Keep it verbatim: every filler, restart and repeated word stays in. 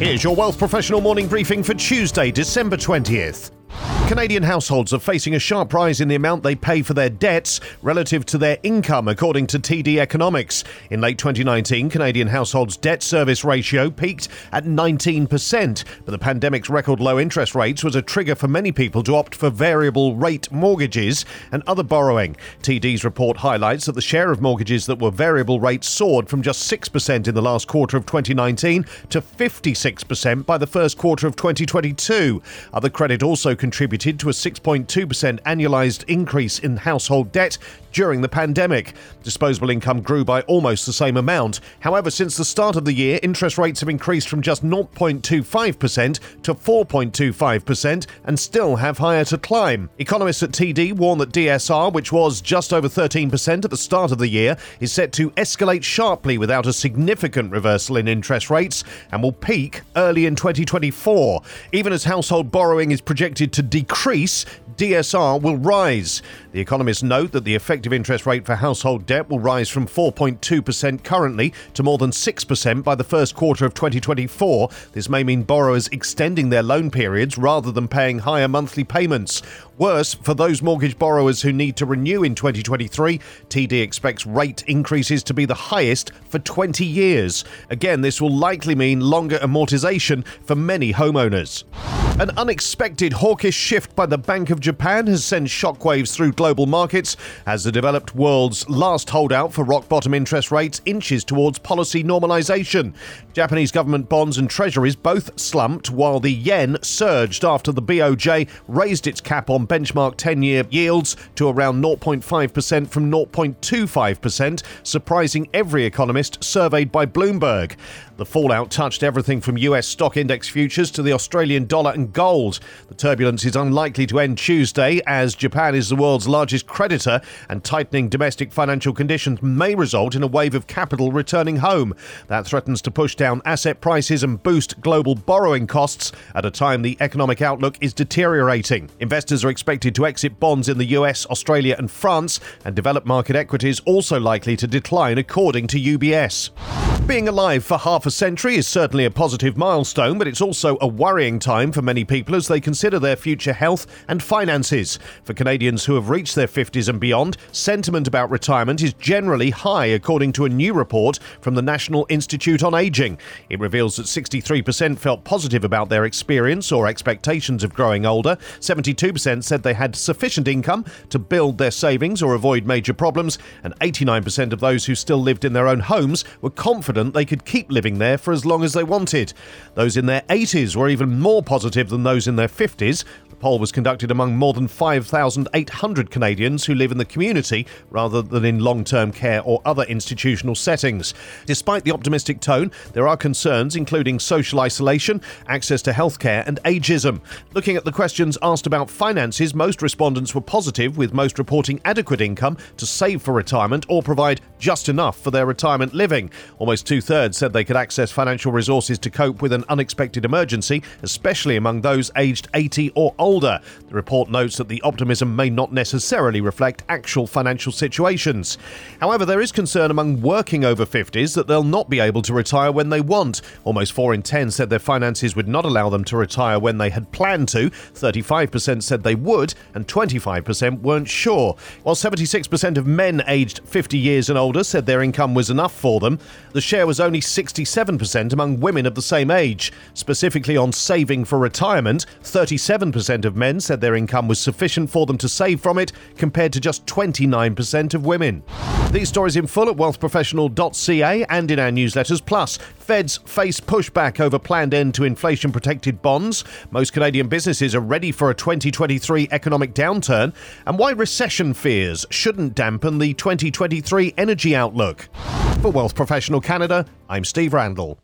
Here's your Wealth Professional morning briefing for Tuesday, December twentieth. Canadian households are facing a sharp rise in the amount they pay for their debts relative to their income, according to T D Economics. In late twenty nineteen, Canadian households' debt service ratio peaked at nineteen percent, but the pandemic's record low interest rates was a trigger for many people to opt for variable rate mortgages and other borrowing. T D's report highlights that the share of mortgages that were variable rates soared from just six percent in the last quarter of twenty nineteen to fifty-six percent by the first quarter of twenty twenty-two. Other credit also contributed to a six point two percent annualized increase in household debt during the pandemic. Disposable income grew by almost the same amount. However, since the start of the year, interest rates have increased from just zero point two five percent to four point two five percent and still have higher to climb. Economists at T D warn that D S R, which was just over thirteen percent at the start of the year, is set to escalate sharply without a significant reversal in interest rates and will peak early in twenty twenty-four. Even as household borrowing is projected to decrease, Increase, D S R will rise. The economists note that the effective interest rate for household debt will rise from four point two percent currently to more than six percent by the first quarter of twenty twenty-four. This may mean borrowers extending their loan periods rather than paying higher monthly payments. Worse, for those mortgage borrowers who need to renew in twenty twenty-three, T D expects rate increases to be the highest for twenty years. Again, this will likely mean longer amortization for many homeowners. An unexpected hawkish shift by the Bank of Japan has sent shockwaves through global markets as the developed world's last holdout for rock-bottom interest rates inches towards policy normalization. Japanese government bonds and treasuries both slumped while the yen surged after the B O J raised its cap on benchmark ten-year yields to around zero point five percent from zero point two five percent, surprising every economist surveyed by Bloomberg. The fallout touched everything from U S stock index futures to the Australian dollar and gold. The turbulence is unlikely to end Tuesday, as Japan is the world's largest creditor, and tightening domestic financial conditions may result in a wave of capital returning home. That threatens to push down asset prices and boost global borrowing costs at a time the economic outlook is deteriorating. Investors are expected to exit bonds in the U S, Australia and France, and developed market equities also likely to decline, according to U B S. Being alive for half a century is certainly a positive milestone, but it's also a worrying time for many people as they consider their future health and finances. For Canadians who have reached their fifties and beyond, sentiment about retirement is generally high, according to a new report from the National Institute on Aging. It reveals that sixty-three percent felt positive about their experience or expectations of growing older, seventy-two percent said they had sufficient income to build their savings or avoid major problems, and eighty-nine percent of those who still lived in their own homes were confident they could keep living there for as long as they wanted. Those in their eighties were even more positive than those in their fifties. The poll was conducted among more than five thousand eight hundred Canadians who live in the community rather than in long-term care or other institutional settings. Despite the optimistic tone, there are concerns including social isolation, access to healthcare and ageism. Looking at the questions asked about finances, most respondents were positive, with most reporting adequate income to save for retirement or provide just enough for their retirement living. Almost two-thirds said they could access financial resources to cope with an unexpected emergency, especially among those aged eighty or older. The report notes that the optimism may not necessarily reflect actual financial situations. However, there is concern among working over fifties that they'll not be able to retire when they want. Almost four in ten said their finances would not allow them to retire when they had planned to, thirty-five percent said they would, and twenty-five percent weren't sure. While seventy-six percent of men aged fifty years and older said their income was enough for them, the share was only sixty-seven percent among women of the same age. Specifically on saving for retirement, thirty-seven percent of men said their income was sufficient for them to save from it, compared to just twenty-nine percent of women. These stories in full at wealth professional dot c a and in our newsletters. Plus, Feds face pushback over planned end to inflation-protected bonds. Most Canadian businesses are ready for a twenty twenty-three economic downturn. And why recession fears shouldn't dampen the twenty twenty-three energy outlook. For Wealth Professional Canada, I'm Steve Randall.